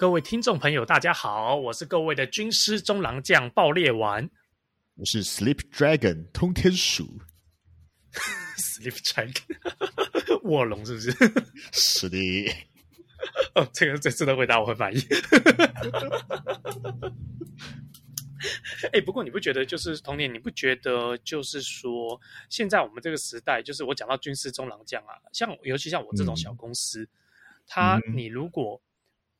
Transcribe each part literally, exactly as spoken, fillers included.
各位听众朋友大家好，我是各位的军师中郎将爆裂丸，我是 Sleep Dragon 通天鼠Sleep Dragon 卧龙是不是？是的哦，这个这次的回答我很满意哎、欸，不过你不觉得就是童年？你不觉得就是说，现在我们这个时代，就是我讲到军师中郎将啊，像尤其像我这种小公司，嗯、他你如果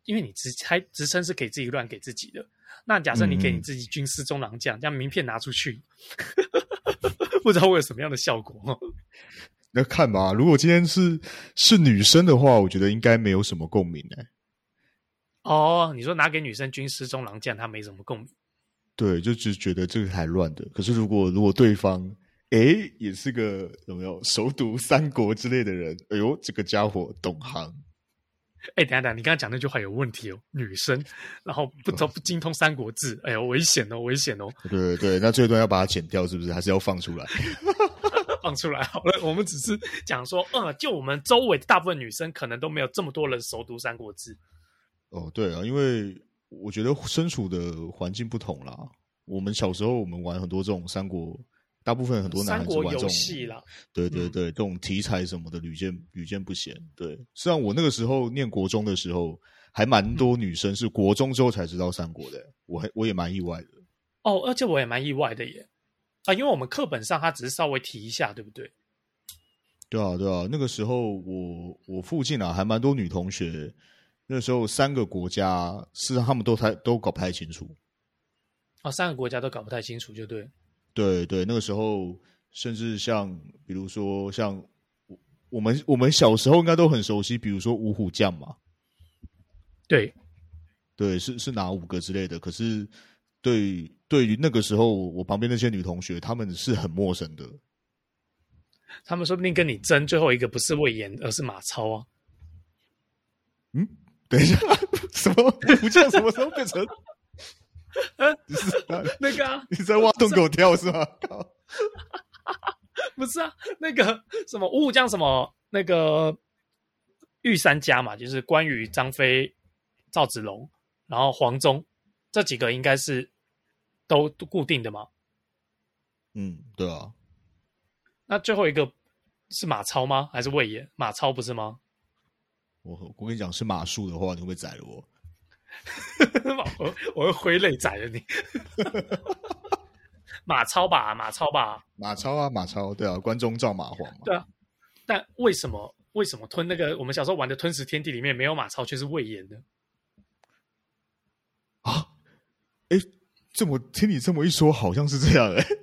因为你职开职称是可以自己乱给自己的，那假设你给你自己军师中郎将，嗯、这样名片拿出去，不知道会有什么样的效果、哦。那看吧，如果今天是是女生的话，我觉得应该没有什么共鸣哎、欸。哦，你说拿给女生军师中郎将，她没什么共鸣。对，就只觉得这个还乱的。可是如果如果对方诶也是个有没有熟读三国之类的人，哎呦，这个家伙懂行。哎，等一下等一下，你刚刚讲那句话有问题哦，女生，然后不都不精通三国志，哎呦，危险哦，危险哦。对对对，那最多要把它剪掉，是不是？还是要放出来？放出来好了，我们只是讲说，嗯，就我们周围大部分女生可能都没有这么多人熟读三国志。哦，对啊，因为。我觉得身处的环境不同啦。我们小时候我们玩很多这种三国，大部分很多男孩子玩这种三国游戏啦。对对对，嗯、这种题材什么的屡见屡见不鲜。对，虽然我那个时候念国中的时候，还蛮多女生是国中之后才知道三国的、欸，我我也蛮意外的。哦，而且我也蛮意外的耶啊，因为我们课本上它只是稍微提一下，对不对？对啊对啊，那个时候我我附近啊还蛮多女同学。那时候三个国家，事实上他们都太都搞不太清楚。哦，三个国家都搞不太清楚，就对。对对，那个时候甚至像，比如说像我们我们小时候应该都很熟悉，比如说五虎将嘛。对，对，是是哪五个之类的。可是对对于那个时候，我旁边那些女同学，她们是很陌生的。她们说不定跟你争最后一个不是魏延，而是马超啊。嗯。等一下，什么武将什么时候变成？啊、那个、啊、你在挖洞给我跳是吗？不是啊，那个什么武将什么那个御三家嘛，就是关羽、张飞、赵子龙，然后黄忠这几个应该是都固定的嘛。嗯，对啊。那最后一个是马超吗？还是魏延？马超不是吗？我我跟你讲，是马谡的话，你会不会宰了我？我我会挥泪宰了你。马超吧，马超吧，马超啊，马超，对啊，关中照马黄嘛。对啊，但为什么为什么吞那个我们小时候玩的《吞食天地》里面没有马超，却是魏延呢？啊，哎，这么听你这么一说，好像是这样哎、欸。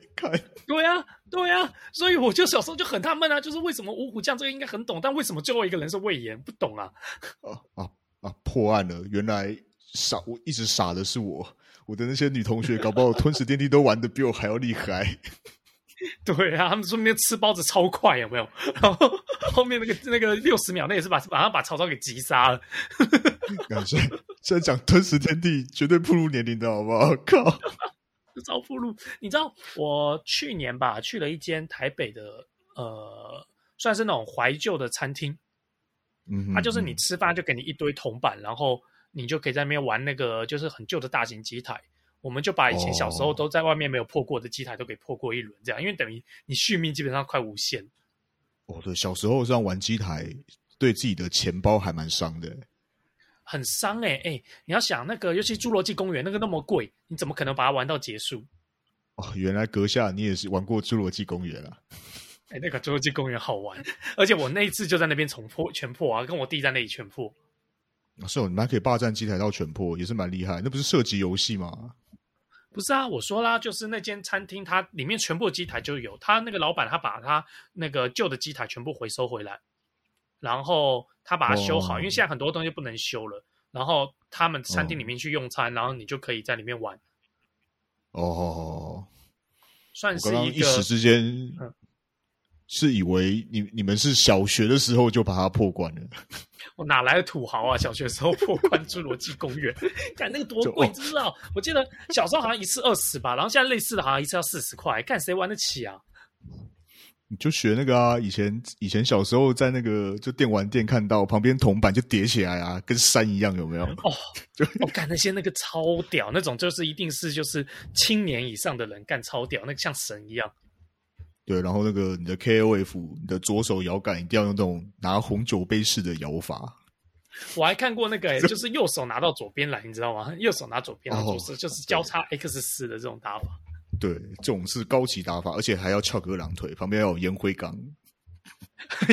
对啊对啊，所以我就小时候就很纳闷啊，就是为什么五虎将这个应该很懂，但为什么最后一个人是魏延，不懂啊啊啊啊！破案了，原来傻，我一直傻的是我，我的那些女同学搞不好吞食天地都玩的比我还要厉害。对啊，他们说那边吃包子超快，有没有？然后后面那个那个六十秒内也是把马上把曹操给击杀了。感觉现在讲吞食天地绝对暴露年龄的好不好？靠！招富路，你知道我去年吧去了一间台北的呃，算是那种怀旧的餐厅，嗯，它就是你吃饭就给你一堆铜板，然后你就可以在那边玩那个就是很旧的大型机台。我们就把以前小时候都在外面没有破过的机台都给破过一轮，这样，因为等于你续命基本上快无限。哦，对，小时候这样玩机台，对自己的钱包还蛮伤的。很伤哎、欸、哎、欸！你要想那个，尤其侏罗纪公园那个那么贵，你怎么可能把它玩到结束？哦，原来阁下你也是玩过侏罗纪公园啊！哎、欸，那个侏罗纪公园好玩，而且我那一次就在那边重破全破啊，跟我弟在那里全破。啊、是哦，你们还可以霸占机台到全破，也是蛮厉害。那不是射击游戏吗？不是啊，我说啦，就是那间餐厅它里面全部机台就有，他那个老板他把他那个旧的机台全部回收回来。然后他把它修好， oh. 因为现在很多东西不能修了。然后他们餐厅里面去用餐， oh. 然后你就可以在里面玩。哦、oh. ，算是一个。我刚刚一时之间、嗯、是以为你你们是小学的时候就把它破关了。我哪来的土豪啊？小学的时候破关侏罗纪公园，干那个多贵，知道？我记得小时候好像一次二十吧，然后现在类似的好像一次要四十块，看谁玩得起啊？你就学那个啊，以前以前小时候在那个就电玩店看到旁边铜板就叠起来啊，跟山一样，有没有？哦，我干、哦、那些那个超屌，那种就是一定是就是青年以上的人干超屌，那个像神一样。对，然后那个你的 K O F， 你的左手摇杆一定要用那种拿红酒杯式的摇法。我还看过那个、欸，就是右手拿到左边来，你知道吗？右手拿左边，然后就是交叉 X 四 的这种打法。对，这种是高级打法，而且还要翘个狼腿，旁边要有烟灰缸，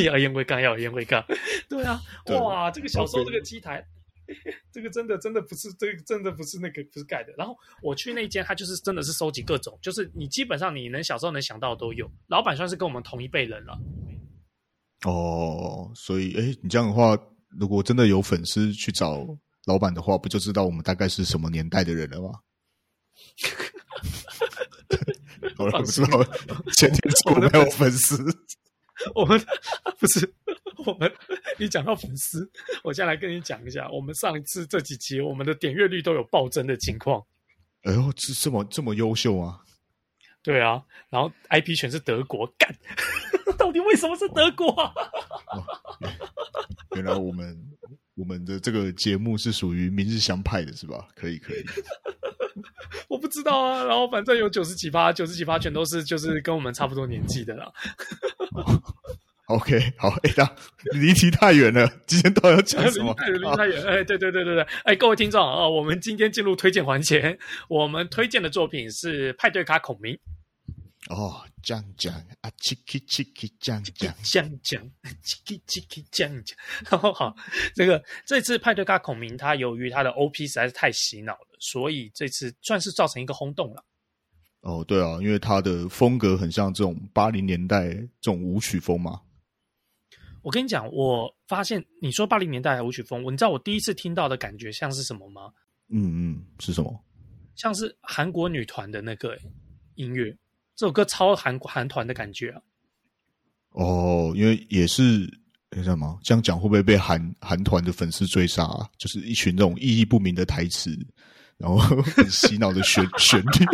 要烟灰缸，要烟灰缸。对啊，对哇，这个小时候这个机台，这个真的真的不是，这个真的不是那个不是盖的。然后我去那间，他就是真的是收集各种，就是你基本上你能小时候能想到都有。老板算是跟我们同一辈人了。哦，所以哎，你这样的话，如果真的有粉丝去找老板的话，不就知道我们大概是什么年代的人了吗？好了，我知道了。前天我没有粉丝，我们不是我们。你讲到粉丝，我先来跟你讲一下，我们上一次这几集，我们的点阅率都有暴增的情况。哎呦，这这么这么优秀啊！对啊，然后 I P 全是德国，干，到底为什么是德国啊？哦哦、原来我们我们的这个节目是属于明日香派的，是吧？可以，可以。我不知道啊，然后反正有九十几趴，九十几趴全都是就是跟我们差不多年纪的啦。OK， 好，哎、欸，那离题太远了，今天到底要讲什么？离题太远，哎、欸，对对对对对，哎、欸，各位听众啊、呃，我们今天进入推荐环节，我们推荐的作品是派对咖孔明。哦，酱酱啊，切切切切酱酱酱酱，切切切切酱酱。然后好，这个这次派对咖孔明，他由于他的 O P 实在是太洗脑了，所以这次算是造成一个轰动了。哦，对啊，因为他的风格很像这种八零年代这种舞曲风嘛。我跟你讲，我发现你说八零年代还舞曲风，你知道我第一次听到的感觉像是什么吗？嗯嗯，是什么？像是韩国女团的那个音乐。这首歌超韩韩团的感觉啊！哦，因为也是什么这样讲会不会被韩韩团的粉丝追杀、啊？就是一群那种意义不明的台词，然后很洗脑的旋旋律，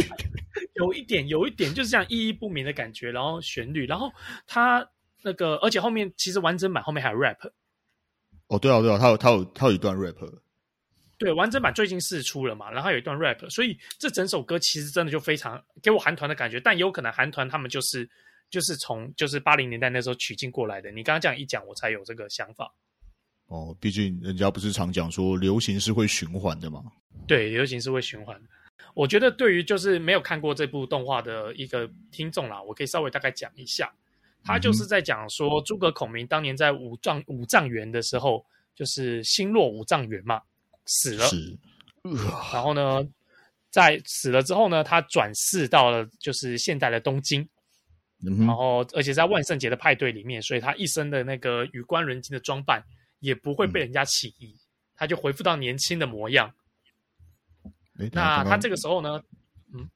有一点有一点就是这样意义不明的感觉，然后旋律，然后他那个，而且后面其实完整版后面还有 rap。哦，对啊，对啊，他有他有他有一段 rap。对，完整版最近释出了嘛，然后有一段 rap， 所以这整首歌其实真的就非常给我韩团的感觉，但有可能韩团他们就是就是从就是八零年代那时候取经过来的。你刚刚这样一讲，我才有这个想法。哦，毕竟人家不是常讲说流行是会循环的嘛。对，流行是会循环的。我觉得对于就是没有看过这部动画的一个听众啦，我可以稍微大概讲一下，他就是在讲说诸葛孔明当年在五丈五丈原的时候，就是星落五丈原嘛。死了，然后呢，在死了之后呢，他转世到了就是现代的东京，嗯、然后而且在万圣节的派对里面，所以他一身的那个与官人精的装扮也不会被人家起疑，嗯、他就恢复到年轻的模样。那他这个时候呢，嗯，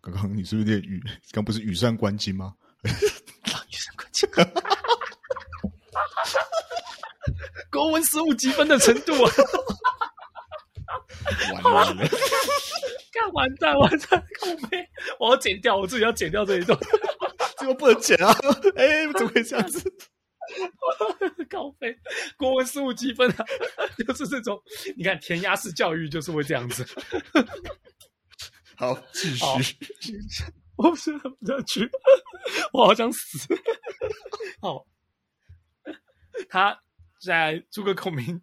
刚刚你是不是有点羽？刚不是羽扇纶巾吗？羽扇纶巾，国文十五级分的程度啊！完蛋了！干完蛋完蛋！靠背，我要剪掉，我自己要剪掉这一段，这个不能剪啊！哎、欸，怎么会这样子？靠背，国文十五积分啊，就是这种。你看填鸭式教育就是会这样子。好，继续。我真的不想去，我好想死。好，他。在诸葛孔明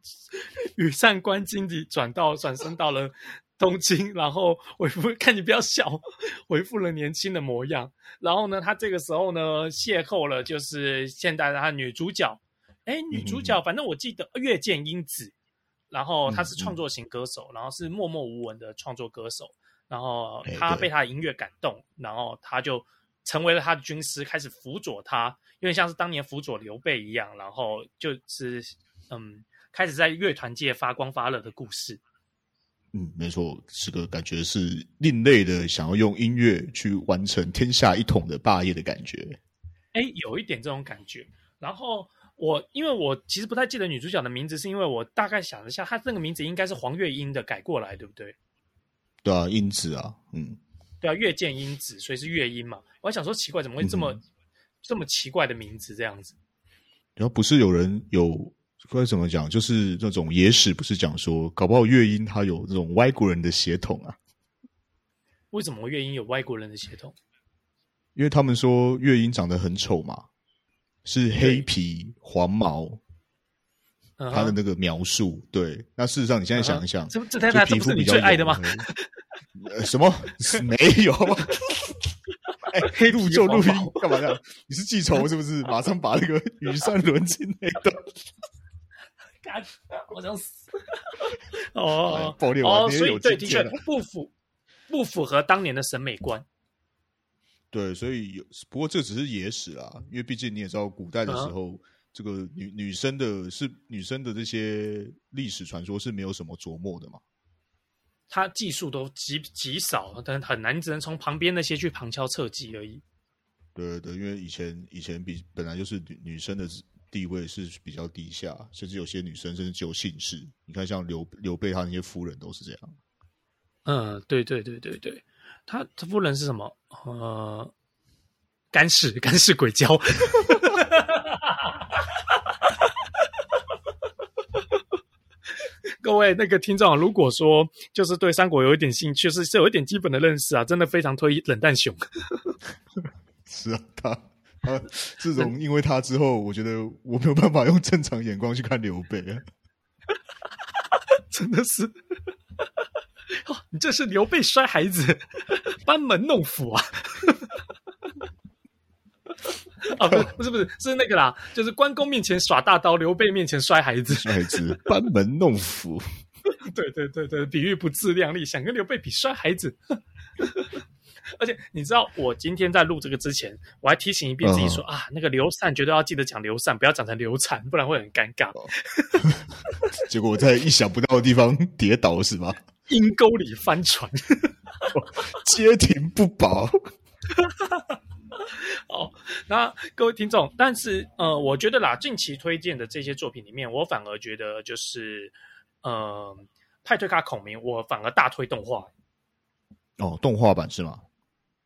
羽扇纶巾里转到转身到了东京，然后恢复，看你不要笑，恢复了年轻的模样。然后呢，他这个时候呢邂逅了就是现代的他女主角，哎，女主角反正我记得月见英子，然后她是创作型歌手，然后是默默无闻的创作歌手，然后她被她的音乐感动，然后她就成为了他的军师，开始辅佐他，因为像是当年辅佐刘备一样，然后就是嗯，开始在乐团界发光发热的故事。嗯，没错，这个感觉是另类的，想要用音乐去完成天下一统的霸业的感觉。哎，有一点这种感觉。然后我因为我其实不太记得女主角的名字，是因为我大概想了一下，她那个名字应该是黄月英的改过来，对不对？对啊，英子啊，嗯。对啊，月见英子，所以是月英嘛。我还想说奇怪，怎么会这么、嗯、这么奇怪的名字这样子。然后不是有人有该怎么讲，就是那种野史不是讲说搞不好越音它有这种外国人的血统啊？为什么越音有外国人的血统？因为他们说越音长得很丑嘛，是黑皮黄毛，他的那个描述。对，那事实上你现在想一想， uh-huh. 这这他这不是你最爱的吗？呃、什么没有哎、欸，黑录就录音干嘛这样？你是记仇是不是？马上把那个羽扇纶巾那段干，我想死哦！暴力完，所以对，的确不符不符合当年的审美观。对，所以有不过这只是野史啦，因为毕竟你也知道，古代的时候，嗯、这个女女生的是女生的这些历史传说是没有什么琢磨的嘛。他技术都 极, 极少，但很难，只能从旁边那些去旁敲侧击而已。对对，因为以前以前比本来就是女女生的地位是比较低下，甚至有些女生甚至只有姓氏。你看像刘刘备他那些夫人都是这样。嗯，对对对对对，他他夫人是什么？呃，干氏干氏鬼鲛。各位那个听众，如果说就是对三国有一点兴趣，是是有一点基本的认识啊，真的非常推冷淡熊。是啊，他他自从因为他之后，我觉得我没有办法用正常眼光去看刘备啊，真的是，哦，你这是刘备摔孩子，班门弄斧啊！啊，不是不是是那个啦，就是关公面前耍大刀，刘备面前摔孩子，摔孩子，班门弄斧。对对对对，比喻不自量力，想跟刘备比摔孩子。而且你知道，我今天在录这个之前，我还提醒一遍自己说、嗯、啊，那个刘禅绝对要记得讲刘禅，不要讲成刘禅，不然会很尴尬。结果我在意想不到的地方跌倒是吧？阴沟里翻船，街亭不保。好，那各位听众，但是呃，我觉得啦，近期推荐的这些作品里面，我反而觉得就是呃，派对咖孔明，我反而大推动画。哦，动画版是吗？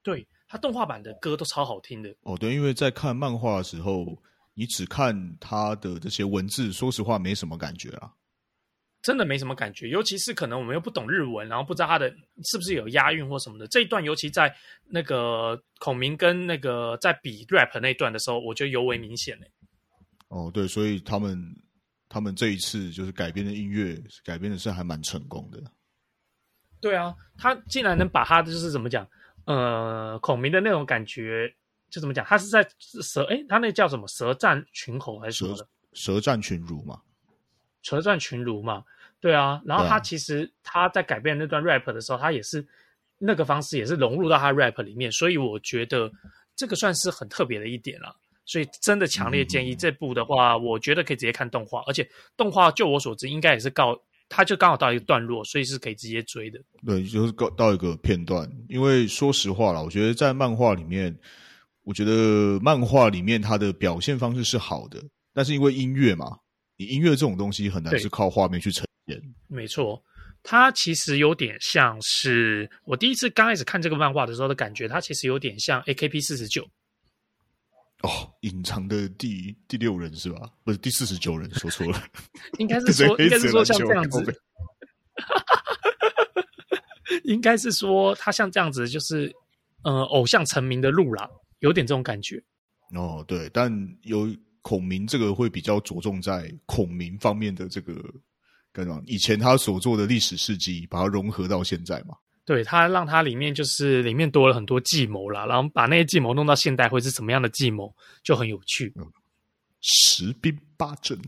对，他动画版的歌都超好听的。哦，对，因为在看漫画的时候，你只看他的这些文字，说实话没什么感觉啊。真的没什么感觉，尤其是可能我们又不懂日文，然后不知道他的是不是有押韵或什么的。这一段尤其在那个孔明跟那个在比 rap 那一段的时候，我觉得尤为明显嘞。哦，对，所以他们他们这一次就是改编的音乐，改编的是还蛮成功的。对啊，他竟然能把他就是怎么讲，呃，孔明的那种感觉，就怎么讲，他是在舌，哎，他那叫什么？舌战群猴还是什么的？舌战群儒嘛。舌战群儒嘛，对啊，然后他其实、啊、他在改编那段 rap 的时候，他也是那个方式也是融入到他 rap 里面，所以我觉得这个算是很特别的一点啦。所以真的强烈建议这部的话，我觉得可以直接看动画，而且动画就我所知应该也是告他就刚好到一个段落，所以是可以直接追的。对，就是到一个片段，因为说实话啦，我觉得在漫画里面，我觉得漫画里面它的表现方式是好的，但是因为音乐嘛。音乐这种东西很难是靠画面去呈现，没错，它其实有点像是我第一次刚开始看这个漫画的时候的感觉，它其实有点像 A K B 四十九 哦，隐藏的第第六人是吧？不是第四十九人，说错了，应该是说应该是说像这样子，应该是说它像这样子，就是呃偶像成名的路啦，有点这种感觉。哦，对，但有。孔明这个会比较着重在孔明方面的这个，干什么？以前他所做的历史事迹，把它融合到现在嘛。对，他让他里面就是里面多了很多计谋啦，然后把那些计谋弄到现代会是什么样的计谋，就很有趣。嗯、十兵八阵，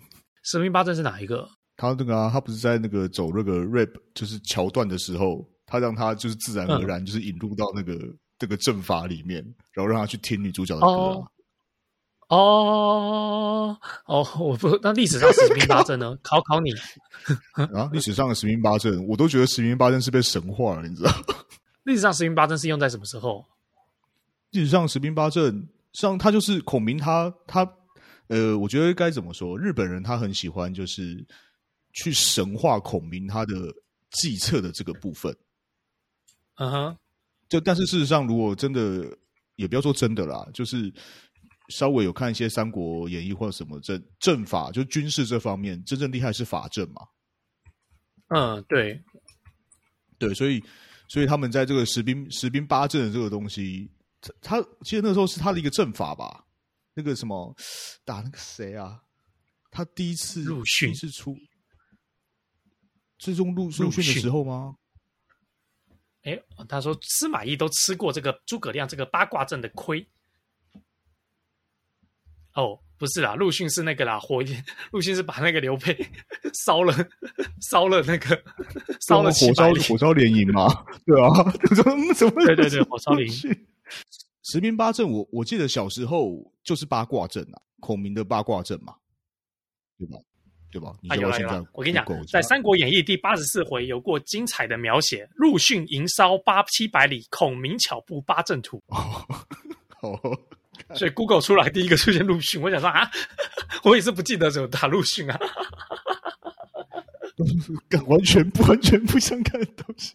十兵八阵是哪一个？他那个啊，他不是在那个走那个 rap 就是桥段的时候，他让他就是自然而然就是引入到那个、嗯、这个阵法里面，然后让他去听女主角的歌、啊。哦哦哦，我不，那历史上十兵八阵呢？考考你啊！历史上的十兵八阵，我都觉得十兵八阵是被神化了，你知道？历史上十兵八阵是用在什么时候？历史上十兵八阵，上他就是孔明他，他他呃，我觉得该怎么说？日本人他很喜欢就是去神化孔明他的计策的这个部分。嗯哼，就但是事实上，如果真的也不要说真的啦，就是。稍微有看一些三国演义或者什么政政法，就军事这方面真正厉害是法政嘛。嗯，对对，所以所以他们在这个十兵十兵八阵的这个东西，他其实那时候是他的一个政法吧，那个什么打那个谁啊，他第一次陆逊是出最终陆逊的时候吗？哎，他说司马懿都吃过这个诸葛亮这个八卦阵的亏。哦，不是啦，陆逊是那个啦，火焰陆逊是把那个刘备烧了，烧了那个烧了七百里，火烧连营嘛，对啊，怎么对对对，火烧连营。十兵八阵，我我记得小时候就是八卦阵啊，孔明的八卦阵嘛，对吧？对吧？你就要现在、啊、我跟你讲，在《三国演义》第八十四回有过精彩的描写：陆逊营烧八七百里，孔明巧布八阵图。哦哦。所以 Google 出来第一个出现陆逊，我想说啊，我也是不记得怎么打陆逊啊，完全不完全不相干的东西。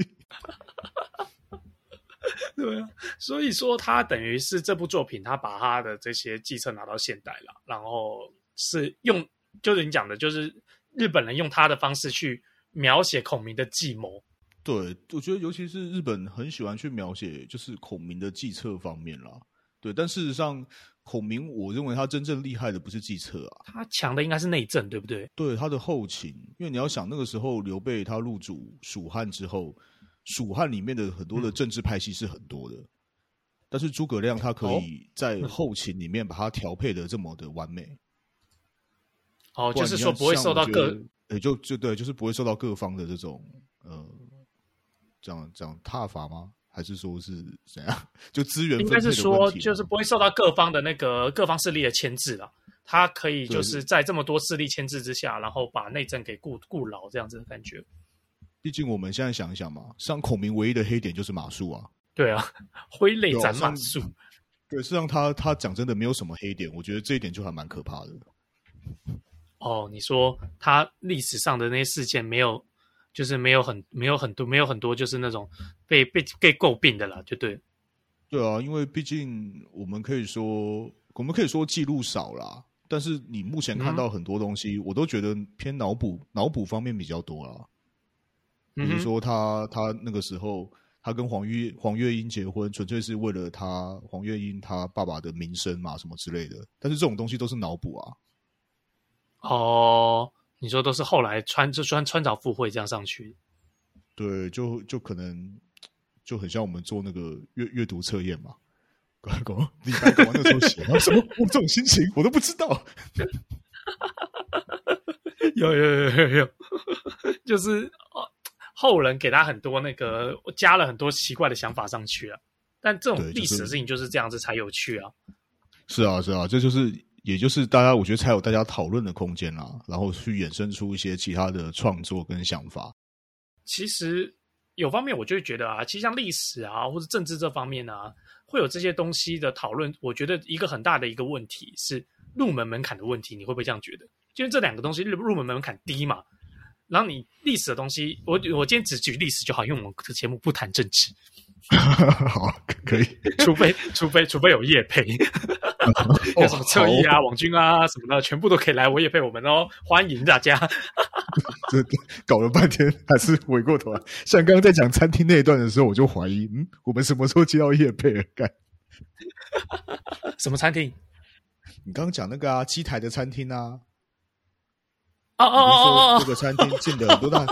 对啊，所以说他等于是这部作品，他把他的这些计策拿到现代了，然后是用就是你讲的，就是日本人用他的方式去描写孔明的计谋。对，我觉得尤其是日本很喜欢去描写就是孔明的计策方面啦。对，但事实上，孔明我认为他真正厉害的不是计策啊，他强的应该是内政，对不对？对，他的后勤，因为你要想那个时候刘备他入主蜀汉之后，蜀汉里面的很多的政治派系是很多的，嗯、但是诸葛亮他可以在后勤里面把它调配的这么的完美。哦，就是说不会受到各，也就就对，就是不会受到各方的这种呃，这样这样挞伐吗？还是说是怎样？就资源分配的问题应该是说，就是不会受到各方的那个各方势力的牵制了。他可以就是在这么多势力牵制之下，然后把内政给顾顾牢这样子的感觉。毕竟我们现在想一想嘛，上孔明唯一的黑点就是马谡啊。对啊，挥泪斩马谡。对，事实上他他讲真的没有什么黑点，我觉得这一点就还蛮可怕的。哦，你说他历史上的那些事件没有？就是没有很没有很多没有很多就是那种被被被诟病的啦，就对。对啊，因为毕竟我们可以说我们可以说记录少啦，但是你目前看到很多东西，嗯、我都觉得偏脑补脑补方面比较多啦。比如说他、嗯、他那个时候他跟黄月黄月英结婚，纯粹是为了他黄月英他爸爸的名声嘛，什么之类的。但是这种东西都是脑补啊。哦。你说都是后来穿就穿穿凿附会这样上去，对，就就可能就很像我们做那个阅阅读测验嘛，乖乖，你白狗那时候写，然后什么我这种心情我都不知道，有有有有有，就是后人给他很多那个加了很多奇怪的想法上去了，但这种历史的事情就是这样子才有趣啊，就是、是啊是啊，这就是。也就是大家，我觉得才有大家讨论的空间啦，然后去衍生出一些其他的创作跟想法。其实有方面我就会觉得啊，其实像历史啊，或者政治这方面啊，会有这些东西的讨论。我觉得一个很大的一个问题是入门门槛的问题，你会不会这样觉得？因为这两个东西入门门槛低嘛，然后你历史的东西，我我今天只举历史就好，因为我们这节目不谈政治。好，可以，除非除非除非有业配。有什么侧翼啊、网军啊什么的，全部都可以来我也陪我们哦，欢迎大家。这搞了半天还是回过头来，像刚刚在讲餐厅那一段的时候，我就怀疑，嗯，我们什么时候接到业配了？干什么餐厅？你刚刚讲那个啊，机台的餐厅啊。哦哦哦哦，这个餐厅进的很多大，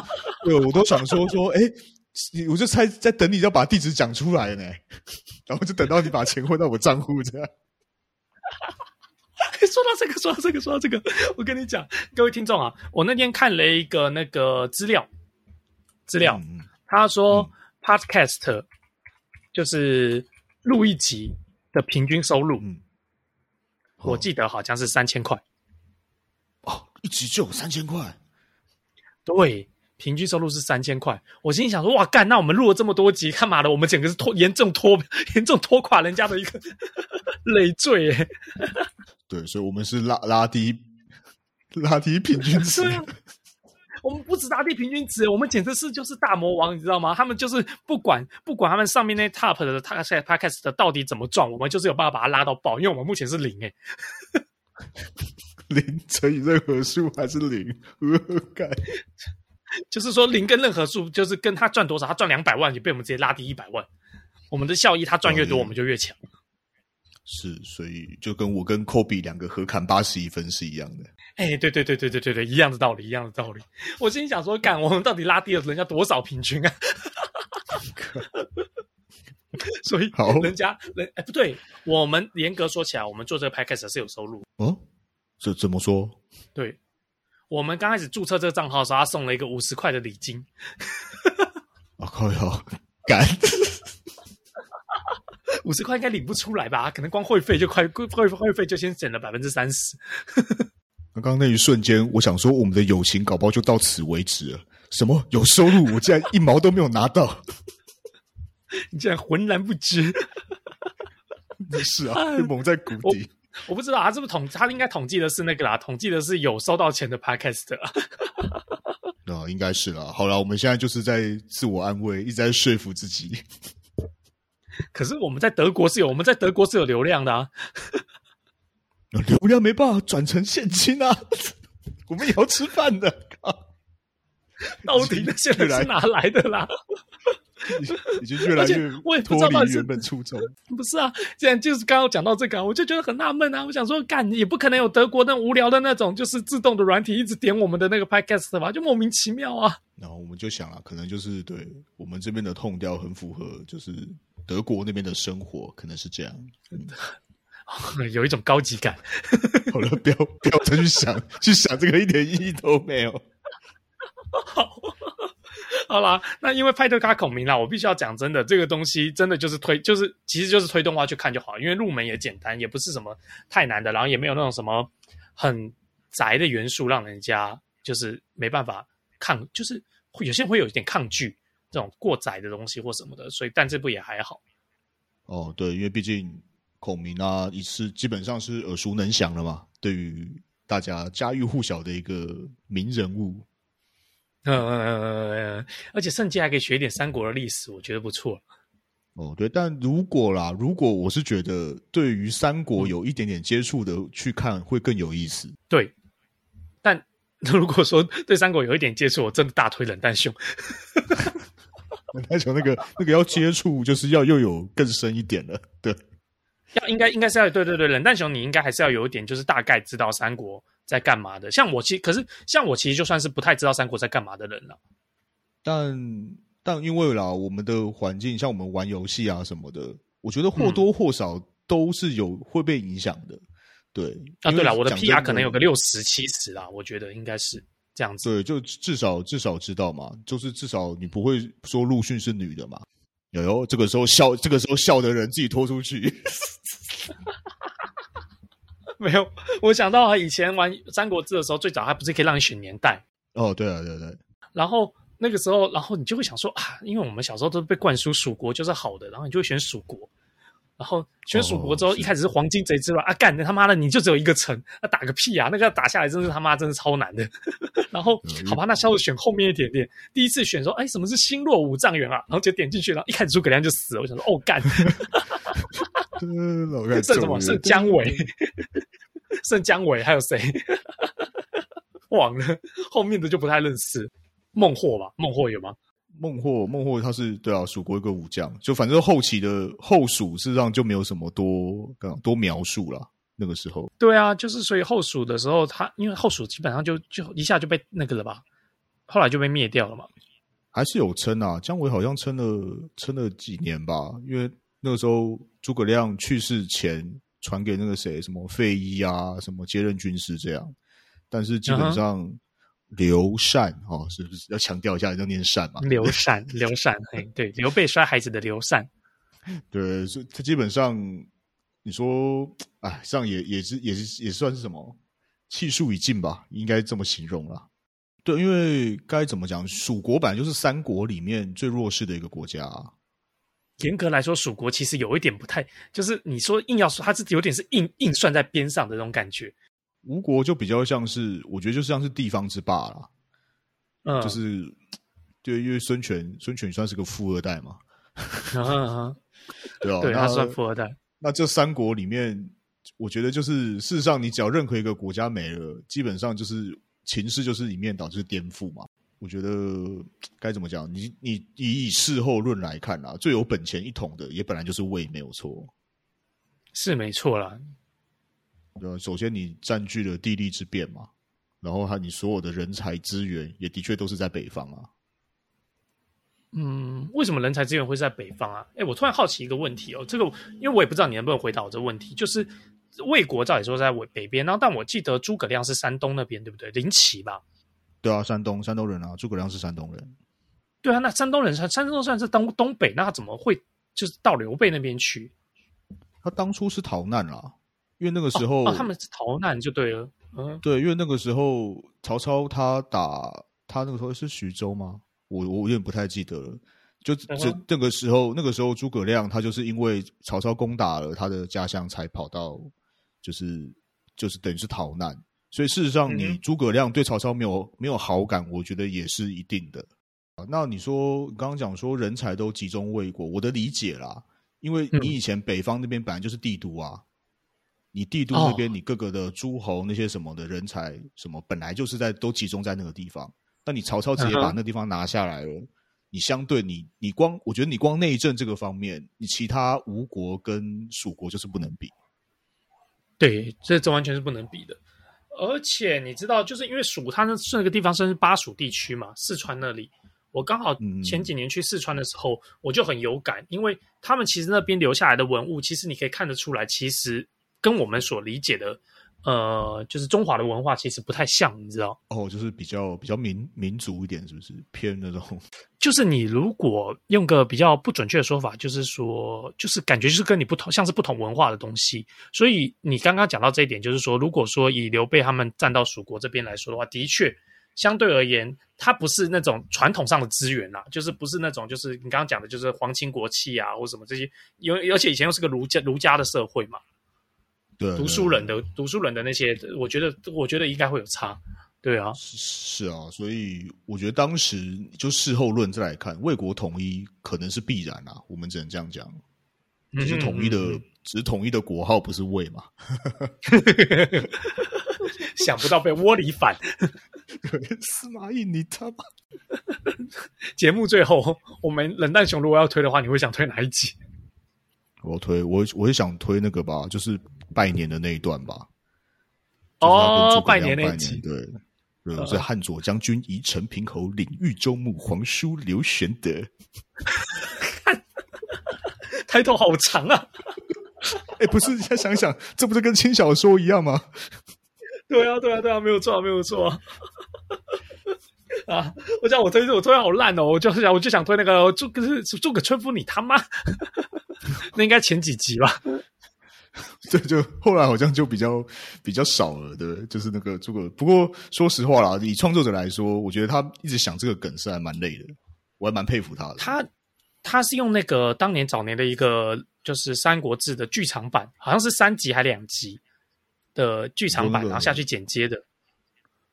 对，我都想说说，哎。我就猜在等你要把地址讲出来呢，然后就等到你把钱汇到我账户这样。说到这个，说到这个，说到这个，我跟你讲，各位听众啊，我那天看了一个那个资料，资料，嗯、他说 podcast、嗯、就是录一集的平均收入，嗯、我记得好像是三千块。哦，一集就有三千块，对。平均收入是三千块，我心里想说，哇干，那我们录了这么多集，干嘛的？我们整个是拖严重拖严重拖垮人家的一个累赘、欸。对，所以我们是拉拉低拉低平均值。我们不只打地平均值，我们简直是就是大魔王，你知道吗？他们就是不管不管他们上面那 top 的 podcast 的到底怎么撞，我们就是有办法把它拉到爆，因为我们目前是零哎、欸。零乘以任何数还是零，就是说零跟任何数，就是跟他赚多少，他赚两百万也被我们直接拉低一百万。我们的效益，他赚越多，我们就越强。是，所以就跟我跟科比两个合砍八十一分是一样的。哎、欸，对对对对对对对，一样的道理，一样的道理。我心想说，干，我们到底拉低了人家多少平均啊？所以人家人哎不对，我们严格说起来，我们做这个 podcast 是有收入。哦，这怎么说？对，我们刚开始注册这个账号的时候，他送了一个五十块的礼金。我靠哟，干！五十块应该领不出来吧？可能光会费就快会会费就先省了百分之三十。刚刚那一瞬间，我想说我们的友情搞不好就到此为止了。什么有收入？我竟然一毛都没有拿到。你竟然浑然不知。是啊，被蒙在鼓底。我不知道他是不是统，他应该统计的是那个啦，统计的是有收到钱的 podcast 啦。啊，应该是啦。好啦，我们现在就是在自我安慰，一直在说服自己。可是我们在德国是有，我们在德国是有流量的啊。流量没办法转成现金啊，我们也要吃饭的。到底那些人是哪来的啦？已经越来越脱离原本初衷。不是啊，既然就是刚刚讲到这个，我就觉得很纳闷啊。我想说，干也不可能有德国那无聊的那种，就是自动的软体一直点我们的那个 podcast 吧，就莫名其妙啊。然后我们就想了，可能就是对我们这边的tone调很符合，就是德国那边的生活，可能是这样。嗯有一种高级感。好了，不要不要再去想，去想这个一点意义都没有。好。好啦，那因为派对咖孔明啦，我必须要讲真的，这个东西真的就是推，就是其实就是推动画去看就好，因为入门也简单，也不是什么太难的，然后也没有那种什么很宅的元素，让人家就是没办法抗，就是有些人会有一点抗拒这种过宅的东西或什么的，所以但这部也还好。哦，对，因为毕竟孔明啊，也是基本上是耳熟能详了嘛，对于大家家喻户晓的一个名人物。嗯嗯嗯嗯，而且甚至还可以学一点三国的历史，我觉得不错。哦，对，但如果啦，如果我是觉得对于三国有一点点接触的去看会更有意思。对，但如果说对三国有一点接触，我真的大推冷淡熊。冷淡熊那个那个要接触，就是要又有更深一点了。对，要应该应该是要对对对，冷淡熊你应该还是要有一点，就是大概知道三国在干嘛的。像我其实可是像我其实就算是不太知道三国在干嘛的人了，但但因为啦，我们的环境像我们玩游戏啊什么的，我觉得或多或少都是有、嗯、会被影响的。对啊，对啦，我的 P R 可能有个六十七十啦，我觉得应该是这样子。对，就至少至少知道嘛，就是至少你不会说陆逊是女的嘛。有有，这个时候笑，这个时候笑的人自己拖出去。没有，我想到以前玩三国志的时候，最早还不是可以让你选年代哦？对啊，对啊对啊。然后那个时候，然后你就会想说啊，因为我们小时候都被灌输蜀国就是好的，然后你就会选蜀国。然后选蜀国之后，哦、一开始是黄金贼之乱啊，干他妈的，你就只有一个城，那、啊、打个屁啊！那个打下来真是他妈真是超难的。然后好吧，那稍微选后面一点点。第一次选说，哎，什么是星落五丈原啊？然后就点进去，然后一开始诸葛亮就死了。我想说，哦干。嗯，老剩什么？剩姜维，剩姜维，还有谁？忘了，后面的就不太认识。孟获吧，孟获有吗？孟获，孟获他是对啊，蜀国一个武将，就反正后期的后蜀事实上就没有什么多多描述啦。那个时候，对啊，就是所以后蜀的时候，他因为后蜀基本上就就一下就被那个了吧，后来就被灭掉了嘛。还是有撑啊，姜维好像撑了撑了几年吧，因为。那个时候，诸葛亮去世前传给那个谁，什么费祎啊，什么接任军师这样。但是基本上，刘禅、uh-huh. 哦，是不是要强调一下要念禅嘛？刘禅，刘禅，对，刘备摔孩子的刘禅。对，所以他基本上，你说，哎，这样也也是也是也算是什么气数已尽吧，应该这么形容啦。对，因为该怎么讲，蜀国本来就是三国里面最弱势的一个国家、啊。严格来说，蜀国其实有一点不太，就是你说硬要说，它是有点是硬硬算在边上的那种感觉。吴国就比较像是，我觉得就像是地方之霸啦。嗯，就是就因为孙权，孙权算是个富二代嘛，啊对啊，对，他算富二代。那这三国里面，我觉得就是事实上，你只要任何一个国家没了，基本上就是秦氏就是一面倒，就是颠覆嘛。我觉得该怎么讲？你你以以事后论来看啦，最有本钱一统的也本来就是魏，没有错，是没错啦。呃，首先你占据了地利之便嘛，然后他你所有的人才资源也的确都是在北方啊。嗯，为什么人才资源会在北方啊？哎，我突然好奇一个问题哦，这个因为我也不知道你能不能回答我这个问题，就是魏国照理说在北边，然后但我记得诸葛亮是山东那边，对不对？临齐吧。对啊，山东山东人啊，诸葛亮是山东人。对啊，那山东人山东算是东东北，那他怎么会就是到刘备那边去？他当初是逃难啦，因为那个时候、哦哦、他们是逃难就对了。嗯，对，因为那个时候曹操他打他那个时候是徐州吗？我我有点不太记得了。就这、嗯、那个时候那个时候诸葛亮他就是因为曹操攻打了他的家乡，才跑到就是就是等于是逃难。所以事实上你诸葛亮对曹操没有没有好感，我觉得也是一定的。那你说你刚刚讲说人才都集中魏国，我的理解啦，因为你以前北方那边本来就是帝都啊，你帝都那边你各个的诸侯那些什么的人才什么本来就是在都集中在那个地方，但你曹操直接把那地方拿下来了，你相对你你光我觉得你光内政这个方面，你其他吴国跟蜀国就是不能比。对，这这完全是不能比的。而且你知道，就是因为蜀它那个地方算是巴蜀地区嘛，四川那里。我刚好前几年去四川的时候、嗯，我就很有感，因为他们其实那边留下来的文物，其实你可以看得出来，其实跟我们所理解的，呃，就是中华的文化其实不太像，你知道？哦，就是比较比较民民族一点，是不是偏那种？就是你如果用个比较不准确的说法，就是说，就是感觉就是跟你不同，像是不同文化的东西。所以你刚刚讲到这一点，就是说，如果说以刘备他们站到蜀国这边来说的话，的确。相对而言，它不是那种传统上的资源啦、啊，就是不是那种就是你刚刚讲的，就是皇亲国戚啊，或什么这些，因为而且以前又是个儒家儒家的社会嘛，对，读书人的读书人的那些，我觉得我觉得应该会有差，对啊，是啊，所以我觉得当时就事后论再来看，魏国统一可能是必然啊，我们只能这样讲，只是统一的，嗯嗯嗯嗯只是统一的国号不是魏嘛。想不到被窝里反司马懿你他妈节目最后我们冷淡熊如果要推的话，你会想推哪一集？我推我我也想推那个吧，就是拜年的那一段吧。哦、就是、拜年那一集，对对、呃、所以汉左将军移城平侯，领豫州牧，皇叔刘玄德。抬头好长啊。哎、欸，不是，你再想想，这不是跟轻小说一样吗？对啊，对啊，对啊，没有错、啊，没有错 啊, 啊！我讲我推，我推好烂哦！我就想，我就想推那个诸葛诸葛村夫，你他妈！那应该前几集吧？对，就后来好像就比较比较少了，对，就是那个诸葛。不过说实话啦，以创作者来说，我觉得他一直想这个梗是还蛮累的，我还蛮佩服他的。他他是用那个当年早年的一个。就是《三国志》的剧场版，好像是三集还两集的剧场版、那個，然后下去剪接的。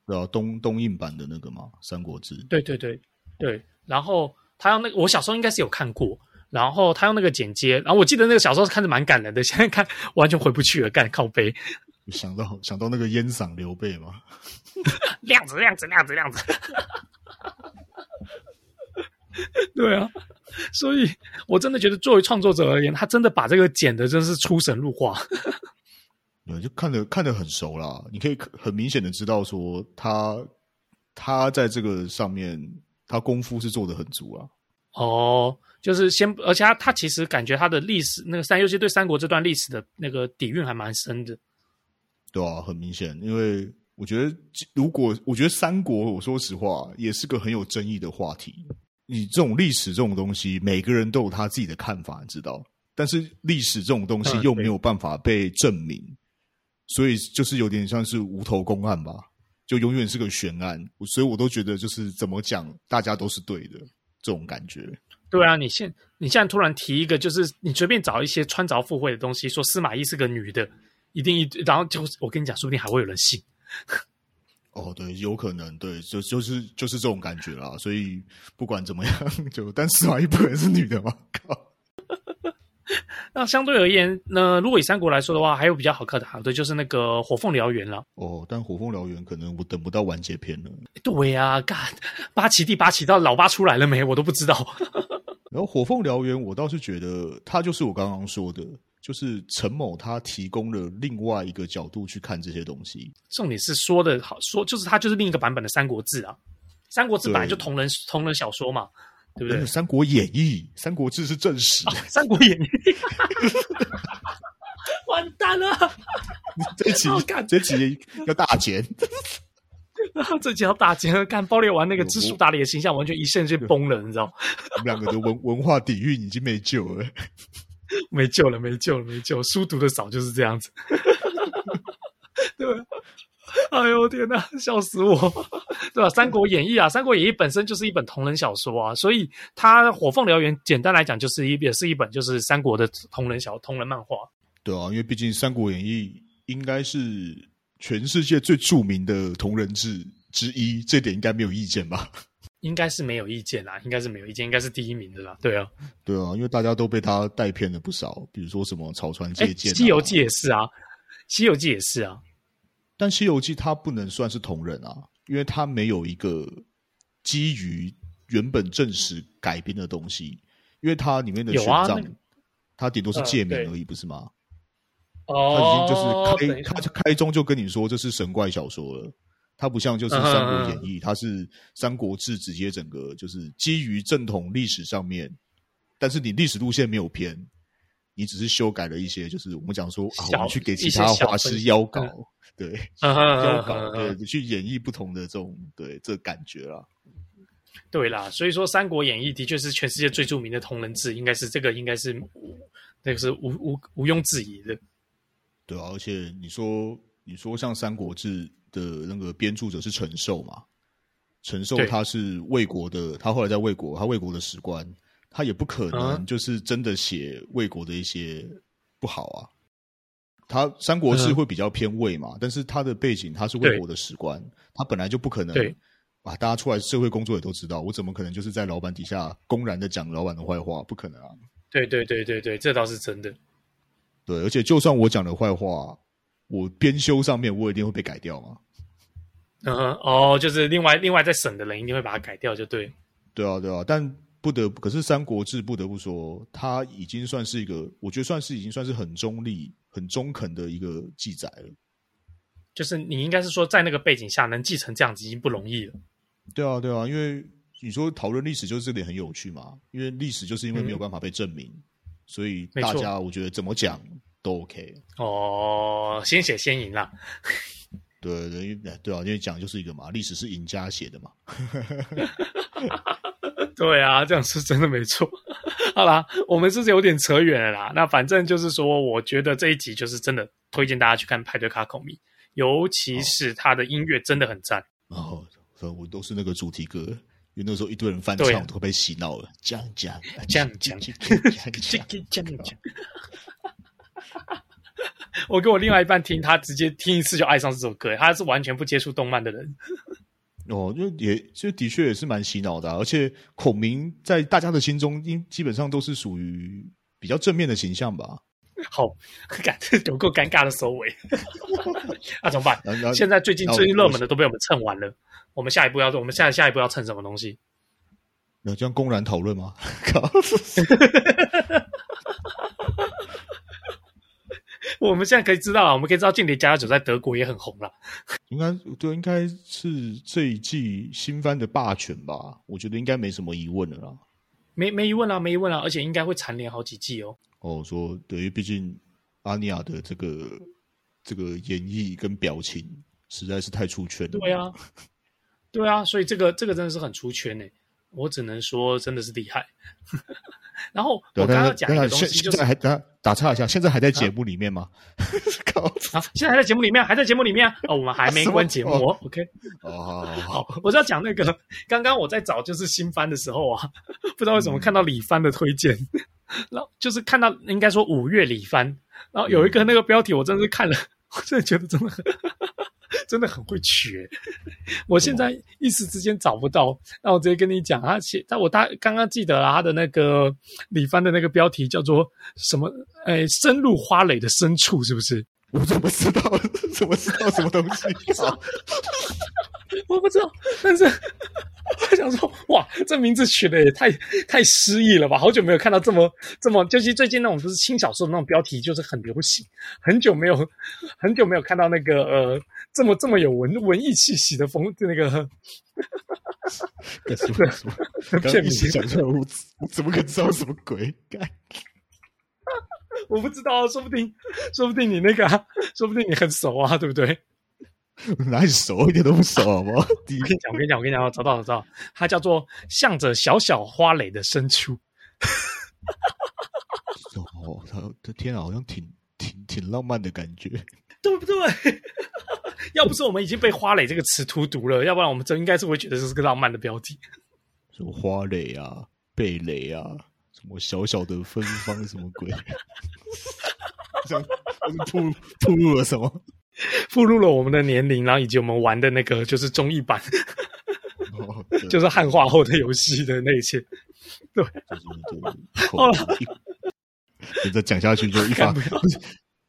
对啊，东东映版的那个嘛，《三国志》。对对对对，然后他用那个，我小时候应该是有看过，然后他用那个剪接，然后我记得那个小时候看着蛮感人的，现在看完全回不去了，干靠背。想到想到那个烟嗓刘备吗？亮子亮子亮子亮子。亮子对啊，所以我真的觉得作为创作者而言，他真的把这个剪的真是出神入化。对，就看得看得很熟啦，你可以很明显的知道说他他在这个上面他功夫是做得很足啊。哦，就是先，而且他他其实感觉他的历史那个三，尤其对三国这段历史的那个底蕴还蛮深的。对啊，很明显，因为我觉得如果我觉得三国，我说实话也是个很有争议的话题。你这种历史这种东西，每个人都有他自己的看法，你知道？但是历史这种东西又没有办法被证明，嗯、所以就是有点像是无头公案吧，就永远是个悬案。所以我都觉得，就是怎么讲，大家都是对的这种感觉。对啊，你现你现在突然提一个，就是你随便找一些穿凿附会的东西，说司马懿是个女的，一定一，然后就我跟你讲，说不定还会有人信。哦，对，有可能，对，就就是就是这种感觉啦。所以不管怎么样，就但司马懿本人是女的嘛，靠。那相对而言，那如果以三国来说的话，还有比较好看的，对，就是那个《火凤燎原》了。哦，但《火凤燎原》可能我等不到完结篇了。对啊，干八旗第八旗到老八出来了没？我都不知道。然后《火凤燎原》，我倒是觉得它就是我刚刚说的。就是陈某他提供了另外一个角度去看这些东西。重点是说的好说，就是他就是另一个版本的三国志啊。三国志本来就同人同人小说嘛，对不对？三国演义，三国志是正史。啊、三国演义，完蛋了！这集这集要大剪，这集要大剪，看爆裂完那个知书达理的形象，完全一瞬间崩了，你知道吗？我们两个的文文化底蕴已经没救了。没救了，没救了，没救了！书读的少就是这样子，对吧？哎呦天哪，笑死我！对吧？《三国演义》啊，《三国演义》本身就是一本同人小说啊，所以它《火凤燎原》简单来讲就是一也是一本就是三国的同人小同人漫画。对啊，因为毕竟《三国演义》应该是全世界最著名的同人志之一，这点应该没有意见吧？应该是没有意见啦，应该是没有意见，应该是第一名的啦。对啊，对啊，因为大家都被他带偏了不少，比如说什么草船借箭、啊，西游记也是啊，西游记也是啊。但西游记它不能算是同人啊，因为它没有一个基于原本正史改编的东西，因为它里面的玄奘、啊那個，它顶多是借名而已，呃、不是吗？哦，它已经就是开，它开宗就跟你说这是神怪小说了。它不像就是《三国演义》，它是《三国志》直接整个就是基于正统历史上面，但是你历史路线没有偏，你只是修改了一些，就是我们讲说啊，我们去给其他画师邀稿，对，邀稿，对，去演绎不同的这种对这感觉啦。对啦，所以说《三国演义》的确是全世界最著名的同人志，应该是这个，应该是那个是无无毋庸置疑的。对啊，而且你说你说像《三国志》。的那个编著者是陈寿嘛？陈寿他是魏国的，他后来在魏国，他魏国的史官，他也不可能就是真的写魏国的一些不好啊。他《三国志》会比较偏魏嘛，嗯、但是他的背景他是魏国的史官，他本来就不可能啊。大家出来社会工作也都知道，我怎么可能就是在老板底下公然的讲老板的坏话？不可能啊！对对对对对，这倒是真的。对，而且就算我讲的坏话。我编修上面我一定会被改掉嘛？嗯哼，哦，就是另外另外在审的人一定会把它改掉，就对。对啊，对啊，但不得可是《三国志》不得不说，它已经算是一个，我觉得算是已经算是很中立、很中肯的一个记载了。就是你应该是说，在那个背景下能继承这样子已经不容易了。对啊，对啊，因为你说讨论历史就是这点很有趣嘛，因为历史就是因为没有办法被证明，嗯、所以大家我觉得怎么讲。都 OK 哦，先写先赢啦。对对对啊，因为讲就是一个嘛，历史是赢家写的嘛。对啊，这样是真的没错。好啦，我们是有点扯远了啦。那反正就是说，我觉得这一集就是真的推荐大家去看《派对卡孔明》，尤其是他的音乐真的很赞。哦，我都是那个主题歌。因为那时候一堆人翻唱，都被洗脑了。讲讲讲讲讲讲。我跟我另外一半听，他直接听一次就爱上这首歌，他是完全不接触动漫的人。哦，就也就的确也是蛮洗脑的、啊，而且孔明在大家的心中，基本上都是属于比较正面的形象吧。好，有够尴尬的收尾。那、啊、怎么办？啊啊、现在最近最热门的都被我们蹭完了，啊、我们下一步要我们下下一步要蹭什么东西？那这样公然讨论吗？我们现在可以知道了，我们可以知道《间谍家家酒》在德国也很红了。应该对，应该是这一季新番的霸权吧？我觉得应该没什么疑问了啦。没没疑问啦，没疑问啦，而且应该会蝉联好几季哦。哦，说对，因为毕竟阿尼亚的这个这个演绎跟表情实在是太出圈了。对啊，对啊，所以这个这个真的是很出圈诶、欸，我只能说真的是厉害。然后我刚刚讲一个东西，就是还打打岔一下，现在还在节目里面吗？啊，现在还在节目里面，还在节目里面哦，我们还没关节目、哦、，OK？ 哦，好，我是要讲那个，刚刚我在找就是新番的时候啊，不知道为什么看到李帆的推荐，嗯、然后就是看到应该说五月李帆，然后有一个那个标题，我真的是看了，我真的觉得真的真的很会取，我现在一时之间找不到。那我直接跟你讲，他写，他我他刚刚记得了他的那个李帆的那个标题叫做什么？哎，深入花蕾的深处，是不是？我怎么知道？怎么知道什么东西？我不知道，但是我想说，哇，这名字取的也太太诗意了吧！好久没有看到这么这么，就是最近那种不是轻小说的那种标题，就是很流行。很久没有很久没有看到那个呃，这么这么有文文艺气息的风，那个。可是我刚一起讲出来，我怎么可知道什么鬼？我不知道，说不定说不定你那个、啊，说不定你很熟啊，对不对？哪里熟，一点都不熟，好不好？我跟你讲，我跟你讲，我跟你讲，找到，找到，它叫做向着小小花蕾的深处。哦，他天啊，好像挺挺挺浪漫的感觉，对不对？要不是我们已经被花蕾这个词荼毒了，要不然我们真应该是会觉得这是个浪漫的标题。什么花蕾啊，蓓蕾啊，什么小小的芬芳，什么鬼？这样突突入了什么？附入了我们的年龄，然后以及我们玩的那个就是综艺版，哦、就是汉化后的游戏的那些。对，好了，你再讲下去就一发。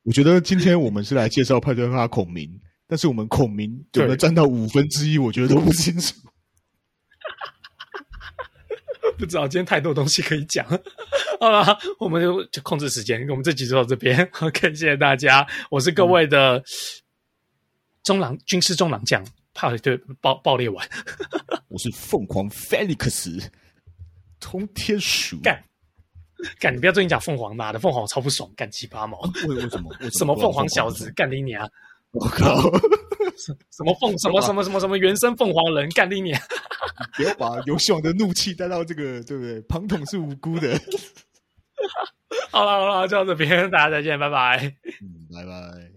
我觉得今天我们是来介绍派对咖孔明，但是我们孔明有没有占到五分之一，我觉得都不清楚。不知道，今天太多东西可以讲。好了，我们就控制时间，我们这集就到这边。OK， 谢谢大家，我是各位的中郎军师中郎将，怕对爆爆裂丸。我是凤凰 Felix， 通天鼠。干干，你不要最近讲凤凰，妈的，凤凰我超不爽，干鸡巴毛。为为什么？什么凤凰小子，干你娘！我靠！什么凤什么什么什么什么原生凤凰人，干你娘！不要把游戏王的怒气带到这个，对不对？庞统是无辜的。好了好了，就到这边，大家再见，拜拜。嗯，拜拜。